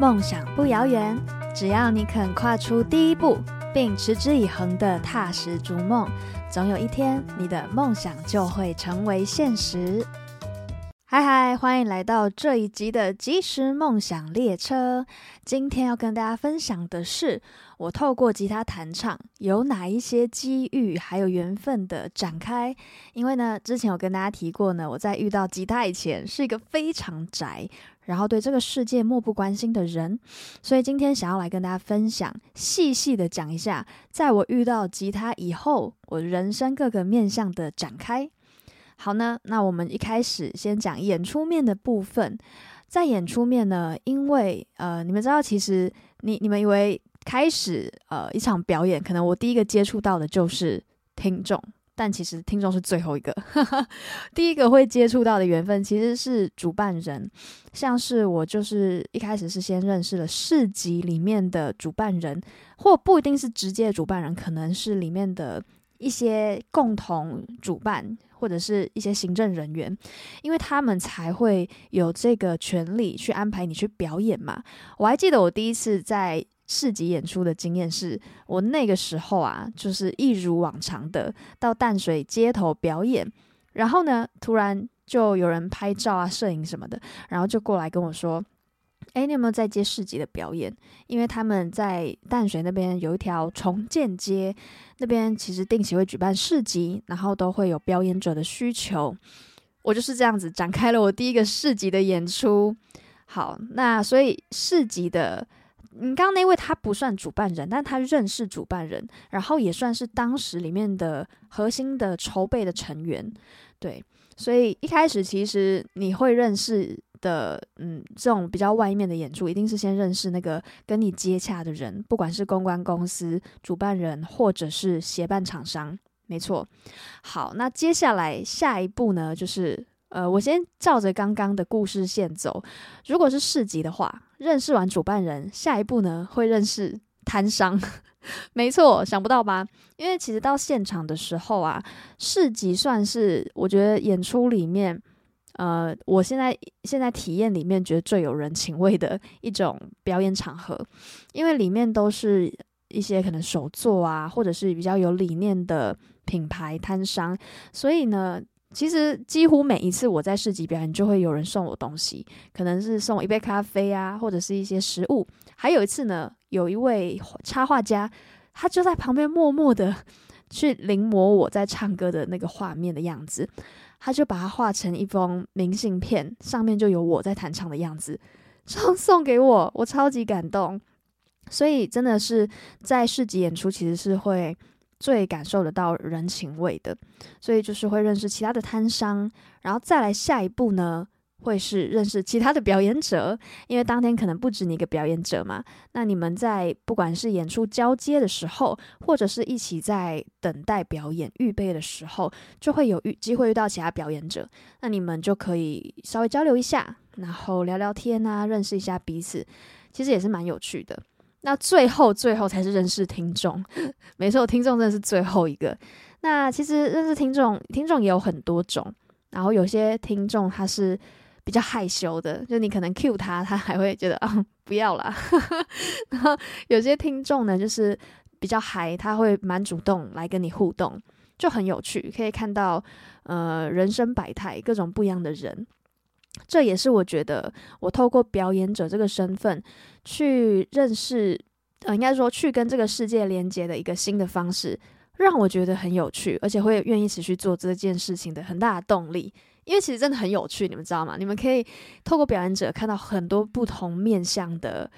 梦想不遥远，只要你肯跨出第一步，并持之以恒的踏实逐梦，总有一天你的梦想就会成为现实。嗨，欢迎来到这一集的即时梦想列车。今天要跟大家分享的是我透过吉他弹唱有哪一些机遇还有缘分的展开。因为呢，之前有跟大家提过呢，我在遇到吉他以前是一个非常宅，然后对这个世界漠不关心的人，所以今天想要来跟大家分享，细细的讲一下在我遇到吉他以后我人生各个面向的展开。好呢，那我们一开始先讲演出面的部分。在演出面呢，因为你们知道，其实你们以为开始一场表演，可能我第一个接触到的就是听众，但其实听众是最后一个第一个会接触到的缘分其实是主办人。像是我就是一开始是先认识了市集里面的主办人，或不一定是直接的主办人，可能是里面的一些共同主办或者是一些行政人员，因为他们才会有这个权利去安排你去表演嘛。我还记得我第一次在市集演出的经验是，我那个时候啊，就是一如往常的到淡水街头表演，然后呢，突然就有人拍照啊、摄影什么的，然后就过来跟我说，你有没有在接市集的表演？因为他们在淡水那边有一条重建街，那边其实定期会举办市集，然后都会有表演者的需求。我就是这样子展开了我第一个市集的演出。好，那所以市集的刚刚那位他不算主办人，但他认识主办人，然后也算是当时里面的核心的筹备的成员。对，所以一开始其实你会认识的这种比较外面的演出，一定是先认识那个跟你接洽的人，不管是公关公司、主办人或者是协办厂商，没错。好，那接下来下一步呢，就是我先照着刚刚的故事线走。如果是市集的话，认识完主办人，下一步呢会认识摊商没错，想不到吧？因为其实到现场的时候啊，市集算是我觉得演出里面我现在体验里面觉得最有人情味的一种表演场合，因为里面都是一些可能手作啊，或者是比较有理念的品牌摊商，所以呢，其实几乎每一次我在市集表演，就会有人送我东西，可能是送我一杯咖啡啊，或者是一些食物。还有一次呢，有一位插画家，他就在旁边默默的去临摹我在唱歌的那个画面的样子，他就把它画成一封明信片，上面就有我在弹唱的样子，送给我，我超级感动。所以真的是在市集演出其实是会最感受得到人情味的，所以就是会认识其他的摊商，然后再来下一步呢，会是认识其他的表演者，因为当天可能不止你一个表演者嘛，那你们在不管是演出交接的时候，或者是一起在等待表演预备的时候，就会有机会遇到其他表演者，那你们就可以稍微交流一下，然后聊聊天啊，认识一下彼此，其实也是蛮有趣的。那最后才是认识听众没错，听众真的是最后一个。那其实认识听众也有很多种，然后有些听众他是比较害羞的，就你可能 cue 他，他还会觉得不要啦然后有些听众呢就是比较嗨，他会蛮主动来跟你互动，就很有趣，可以看到人生百态，各种不一样的人。这也是我觉得我透过表演者这个身份去认识应该说去跟这个世界连接的一个新的方式，让我觉得很有趣，而且会愿意持续做这件事情的很大的动力。因为其实真的很有趣，你们知道吗？你们可以透过表演者看到很多不同面向的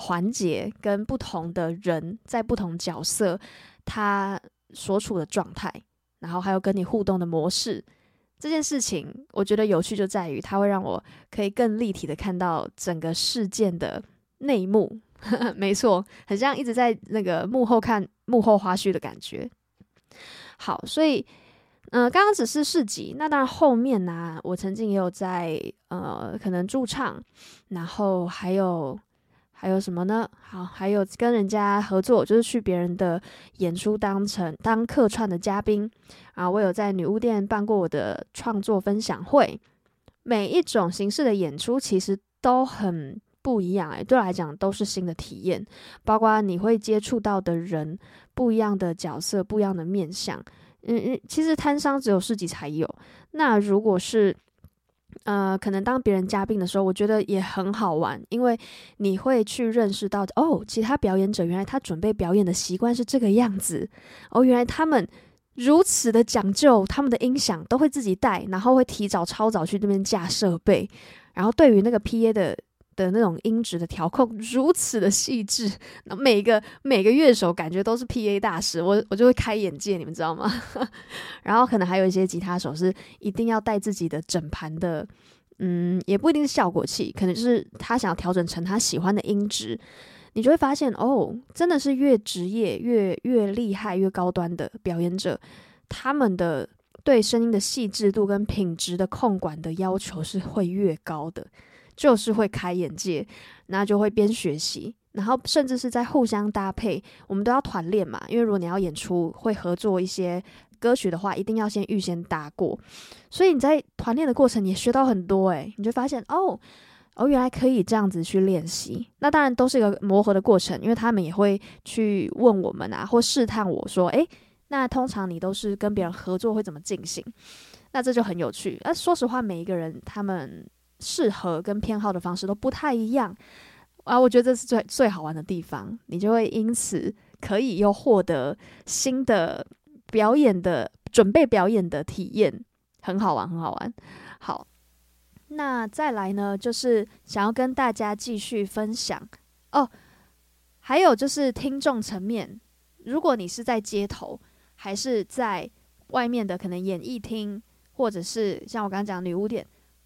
环节，跟不同的人在不同角色他所处的状态，然后还有跟你互动的模式。这件事情我觉得有趣就在于它会让我可以更立体的看到整个事件的内幕没错，很像一直在那个幕后看幕后花絮的感觉。好，所以刚刚只是市集，那当然后面呢，我曾经也有在可能驻唱，然后还有什么呢？好，还有跟人家合作，就是去别人的演出当客串的嘉宾啊。我有在女巫店办过我的创作分享会，每一种形式的演出其实都很不一样，对我来讲都是新的体验，包括你会接触到的人，不一样的角色，不一样的面向。其实摊商只有市集才有，那如果是可能当别人嘉宾的时候，我觉得也很好玩，因为你会去认识到哦，其他表演者原来他准备表演的习惯是这个样子，哦，原来他们如此的讲究，他们的音响都会自己带，然后会提早超早去那边架设备，然后对于那个 PA 的那种音质的调控如此的细致，每个乐手感觉都是 PA 大师，我就会开眼界，你们知道吗？然后可能还有一些吉他手是一定要带自己的整盘的，也不一定是效果器，可能就是他想要调整成他喜欢的音质。你就会发现哦，真的是越职业越厉害越高端的表演者，他们的对声音的细致度跟品质的控管的要求是会越高的。就是会开眼界，那就会边学习，然后甚至是在互相搭配，我们都要团练嘛，因为如果你要演出会合作一些歌曲的话，一定要先预先搭过，所以你在团练的过程也学到很多你就发现哦，原来可以这样子去练习。那当然都是一个磨合的过程，因为他们也会去问我们啊，或试探我说那通常你都是跟别人合作会怎么进行，那这就很有趣。那说实话每一个人他们适合跟偏好的方式都不太一样啊，我觉得这是最好玩的地方，你就会因此可以又获得新的表演的准备表演的体验，很好玩很好玩。好，那再来呢，就是想要跟大家继续分享哦，还有就是听众层面，如果你是在街头还是在外面的可能演艺厅，或者是像我刚刚讲女巫店，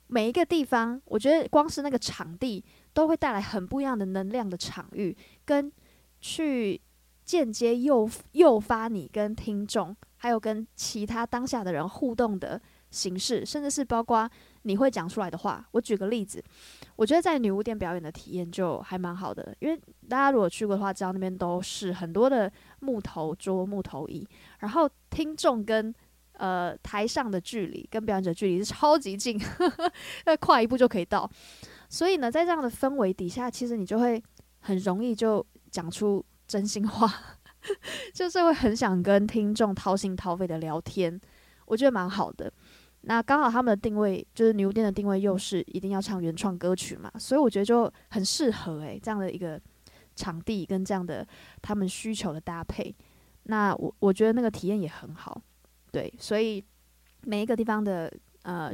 每一个地方我觉得光是那个场地都会带来很不一样的能量的场域，跟去间接诱发你跟听众还有跟其他当下的人互动的形式，甚至是包括你会讲出来的话。我举个例子，我觉得在女巫店表演的体验就还蛮好的，因为大家如果去过的话知道那边都是很多的木头桌木头椅，然后听众跟台上的距离跟表演者距离是超级近，跨一步就可以到。所以呢，在这样的氛围底下，其实你就会很容易就讲出真心话，就是会很想跟听众掏心掏肺的聊天，我觉得蛮好的。那刚好他们的定位就是女巫店的定位又是一定要唱原创歌曲嘛，所以我觉得就很适合这样的一个场地跟这样的他们需求的搭配。那我觉得那个体验也很好。对，所以每一个地方的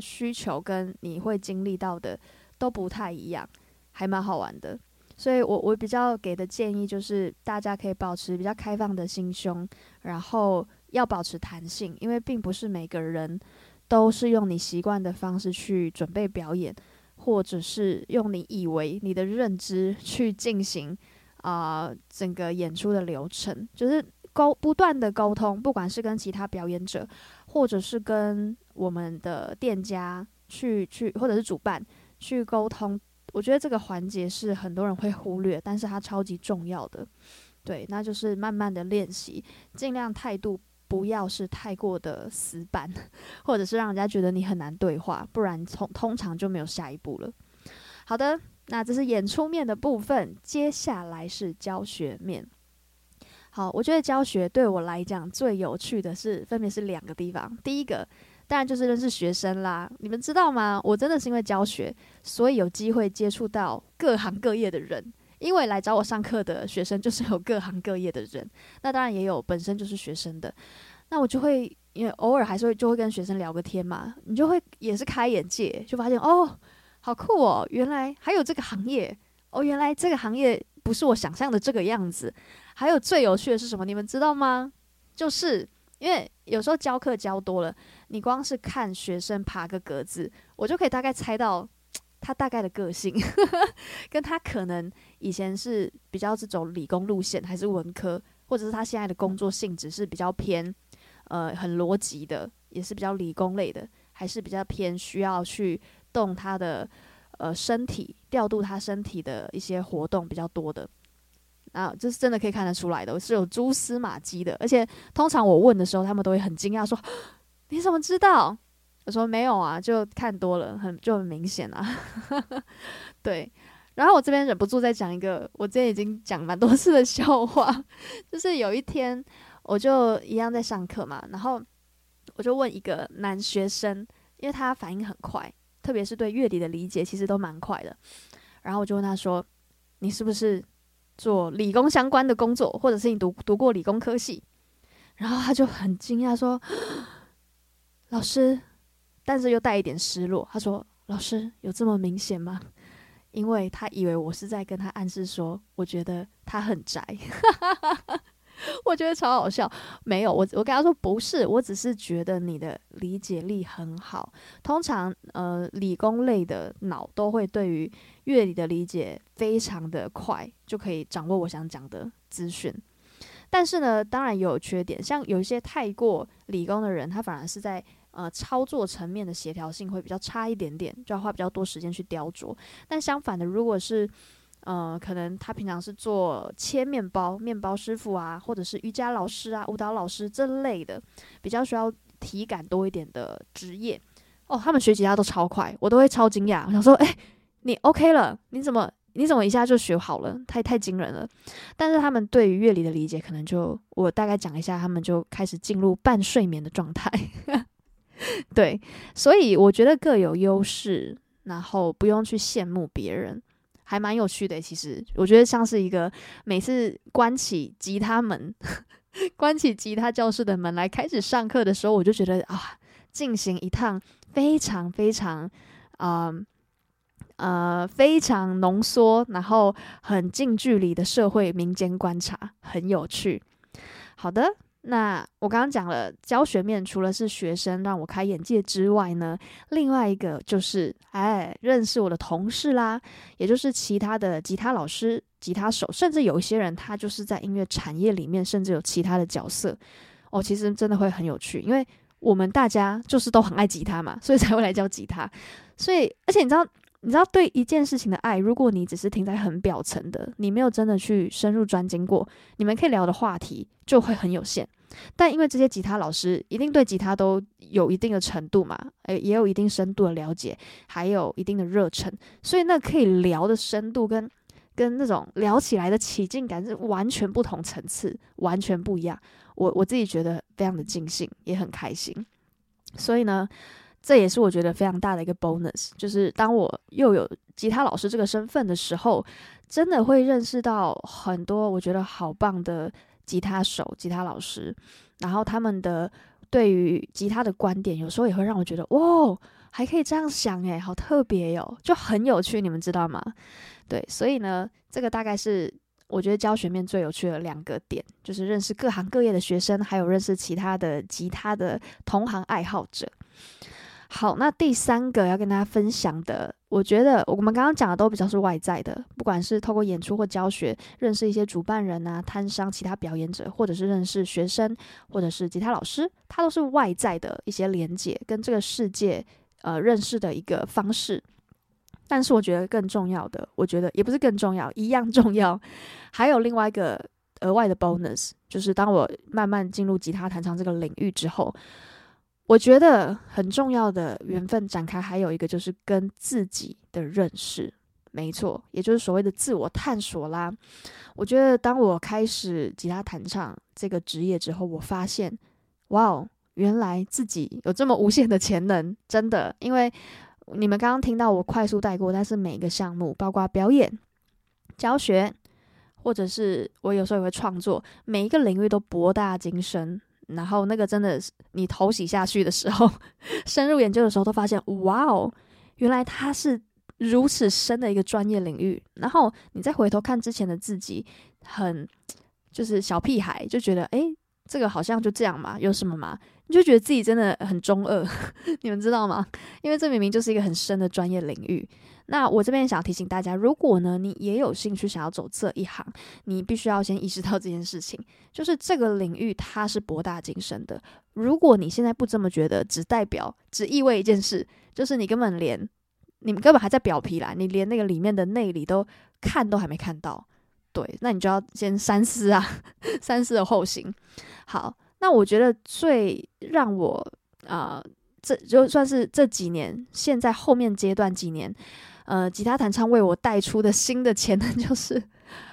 需求跟你会经历到的都不太一样，还蛮好玩的。所以我比较给的建议就是大家可以保持比较开放的心胸，然后要保持弹性，因为并不是每个人都是用你习惯的方式去准备表演，或者是用你以为你的认知去进行整个演出的流程，就是不断的沟通，不管是跟其他表演者，或者是跟我们的店家去，或者是主办去沟通，我觉得这个环节是很多人会忽略，但是它超级重要的。对，那就是慢慢的练习，尽量态度不要是太过的死板，或者是让人家觉得你很难对话，不然通常就没有下一步了。好的，那这是演出面的部分，接下来是教学面。好，我觉得教学对我来讲最有趣的是，分别是两个地方。第一个当然就是认识学生啦，你们知道吗？我真的是因为教学，所以有机会接触到各行各业的人。因为来找我上课的学生就是有各行各业的人，那当然也有本身就是学生的。那我就会因为偶尔还是就会跟学生聊个天嘛，你就会也是开眼界，就发现哦，好酷哦，原来还有这个行业哦，原来这个行业不是我想象的这个样子。还有最有趣的是什么？你们知道吗？就是因为有时候教课教多了，你光是看学生爬个格子，我就可以大概猜到他大概的个性，跟他可能以前是比较是走理工路线，还是文科，或者是他现在的工作性质是比较偏很逻辑的，也是比较理工类的，还是比较偏需要去动他的身体，调度他身体的一些活动比较多的。这是真的可以看得出来的，我是有蛛丝马迹的。而且通常我问的时候他们都会很惊讶说你怎么知道？我说没有啊，就看多了，就很明显啊。对，然后我这边忍不住再讲一个我之前已经讲蛮多次的笑话，就是有一天我就一样在上课嘛，然后我就问一个男学生，因为他反应很快，特别是对乐理的理解其实都蛮快的，然后我就问他说，你是不是做理工相关的工作，或者是你 读过理工科系？然后他就很惊讶说，老师，但是又带一点失落，他说，老师有这么明显吗？因为他以为我是在跟他暗示说我觉得他很宅我觉得超好笑。没有，我跟他说不是，我只是觉得你的理解力很好。通常理工类的脑都会对于乐理的理解非常的快，就可以掌握我想讲的资讯。但是呢，当然也有缺点，像有一些太过理工的人，他反而是在操作层面的协调性会比较差一点点，就要花比较多时间去雕琢。但相反的，如果是可能他平常是做切面包、面包师傅啊，或者是瑜伽老师啊、舞蹈老师这类的，比较需要体感多一点的职业哦。他们学吉他都超快，我都会超惊讶。我想说，你 OK 了？你怎么一下就学好了？太惊人了。但是他们对于乐理的理解，可能就我大概讲一下，他们就开始进入半睡眠的状态。对，所以我觉得各有优势，然后不用去羡慕别人。还蛮有趣的，其实我觉得像是一个每次关起吉他门关起吉他教室的门来开始上课的时候，我就觉得啊，进行一趟非常非常非常浓缩，然后很近距离的社会民间观察，很有趣。好的，那我刚刚讲了教学面，除了是学生让我开眼界之外呢，另外一个就是认识我的同事啦，也就是其他的吉他老师、吉他手，甚至有一些人他就是在音乐产业里面甚至有其他的角色哦，其实真的会很有趣，因为我们大家就是都很爱吉他嘛，所以才会来教吉他。所以而且你知道对一件事情的爱，如果你只是停在很表层的，你没有真的去深入专精过，你们可以聊的话题就会很有限。但因为这些吉他老师一定对吉他都有一定的程度嘛，也有一定深度的了解，还有一定的热忱，所以那可以聊的深度跟那种聊起来的起劲感是完全不同层次，完全不一样。我自己觉得非常的尽兴，也很开心。所以呢，这也是我觉得非常大的一个 bonus， 就是当我又有吉他老师这个身份的时候，真的会认识到很多我觉得好棒的吉他手、吉他老师，然后他们的对于吉他的观点，有时候也会让我觉得哇，还可以这样想耶，好特别哟，就很有趣，你们知道吗？对，所以呢，这个大概是我觉得教学面最有趣的两个点，就是认识各行各业的学生，还有认识其他的吉他的同行爱好者。好，那第三个要跟大家分享的，我觉得我们刚刚讲的都比较是外在的，不管是透过演出或教学认识一些主办人啊、摊商、其他表演者，或者是认识学生，或者是吉他老师，它都是外在的一些连结跟这个世界认识的一个方式。但是我觉得更重要的，我觉得也不是更重要，一样重要，还有另外一个额外的 bonus， 就是当我慢慢进入吉他弹唱这个领域之后，我觉得很重要的缘分展开，还有一个就是跟自己的认识，没错，也就是所谓的自我探索啦。我觉得当我开始吉他弹唱这个职业之后，我发现，哇，原来自己有这么无限的潜能，真的。因为你们刚刚听到我快速带过，但是每一个项目，包括表演、教学，或者是我有时候也会创作，每一个领域都博大精深。然后那个真的是你头洗下去的时候，深入研究的时候，都发现哇哦，原来它是如此深的一个专业领域。然后你再回头看之前的自己，很就是小屁孩，就觉得这个好像就这样嘛，有什么嘛？你就觉得自己真的很中二，你们知道吗？因为这明明就是一个很深的专业领域。那我这边想提醒大家，如果呢你也有兴趣想要走这一行，你必须要先意识到这件事情，就是这个领域它是博大精深的。如果你现在不这么觉得，只意味一件事，就是你根本还在表皮啦，你连那个里面的内里都还没看到。对，那你就要先三思啊，三思而后行。好，那我觉得最让我这就算是这几年，现在后面阶段几年吉他弹唱为我带出的新的潜能，就是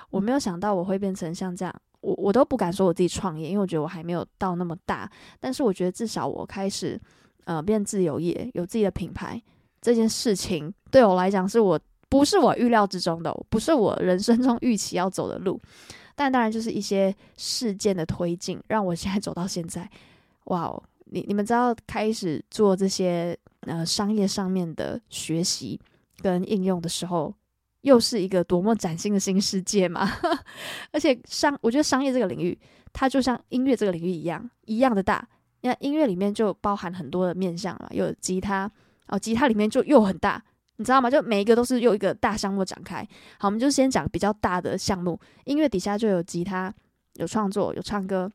我没有想到我会变成像这样。我都不敢说我自己创业，因为我觉得我还没有到那么大，但是我觉得至少我开始变自由业，有自己的品牌，这件事情对我来讲是我不是我预料之中的，不是我人生中预期要走的路，但当然就是一些事件的推进让我现在走到现在。哇哦，你们知道开始做这些商业上面的学习跟应用的时候，又是一个多么崭新的新世界嘛！而且我觉得商业这个领域，它就像音乐这个领域一样的大。那音乐里面就包含很多的面向嘛，有吉他哦，吉他里面就又很大，你知道吗？就每一个都是又一个大项目展开。好，我们就先讲比较大的项目，音乐底下就有吉他、有创作、有唱歌、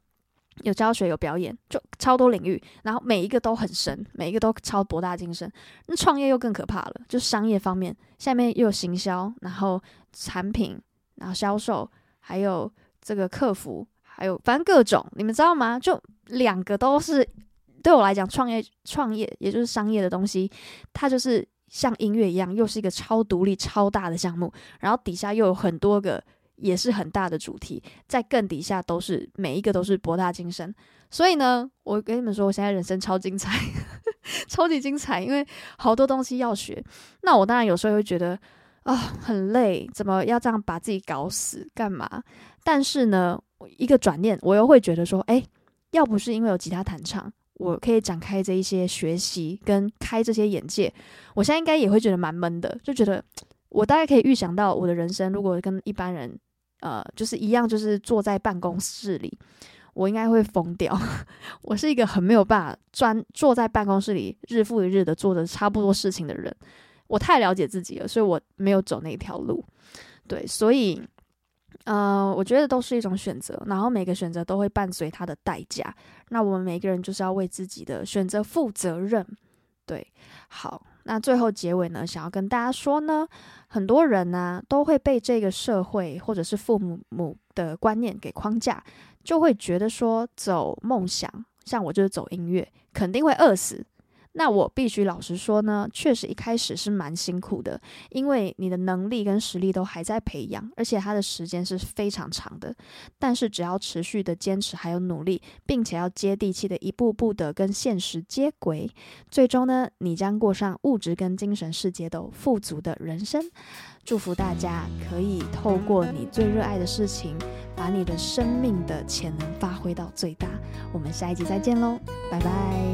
有教学、有表演，就超多领域，然后每一个都很深，每一个都超博大精深。那创业又更可怕了，就商业方面，下面又有行销，然后产品，然后销售，还有这个客服，还有反正各种，你们知道吗？就两个都是对我来讲，创业也就是商业的东西，它就是像音乐一样，又是一个超独立、超大的项目，然后底下又有很多个。也是很大的主题，在更底下都是每一个都是博大精深，所以呢，我跟你们说，我现在人生超精彩，超级精彩，因为好多东西要学。那我当然有时候会觉得啊，很累，怎么要这样把自己搞死干嘛？但是呢，一个转念，我又会觉得说，要不是因为有吉他弹唱，我可以展开这一些学习跟开这些眼界，我现在应该也会觉得蛮闷的，就觉得我大概可以预想到我的人生，如果跟一般人。就是一样，就是坐在办公室里，我应该会疯掉。我是一个很没有办法坐在办公室里日复一日的做着差不多事情的人，我太了解自己了，所以我没有走那条路。对，所以我觉得都是一种选择，然后每个选择都会伴随它的代价。那我们每个人就是要为自己的选择负责任。对，好。那最后结尾呢，想要跟大家说呢，很多人呢都会被这个社会或者是父母的观念给框架，就会觉得说走梦想，像我就是走音乐，肯定会饿死。那我必须老实说呢，确实一开始是蛮辛苦的，因为你的能力跟实力都还在培养，而且它的时间是非常长的。但是只要持续的坚持还有努力，并且要接地气的一步步的跟现实接轨，最终呢，你将过上物质跟精神世界都富足的人生。祝福大家可以透过你最热爱的事情，把你的生命的潜能发挥到最大。我们下一集再见咯，拜拜。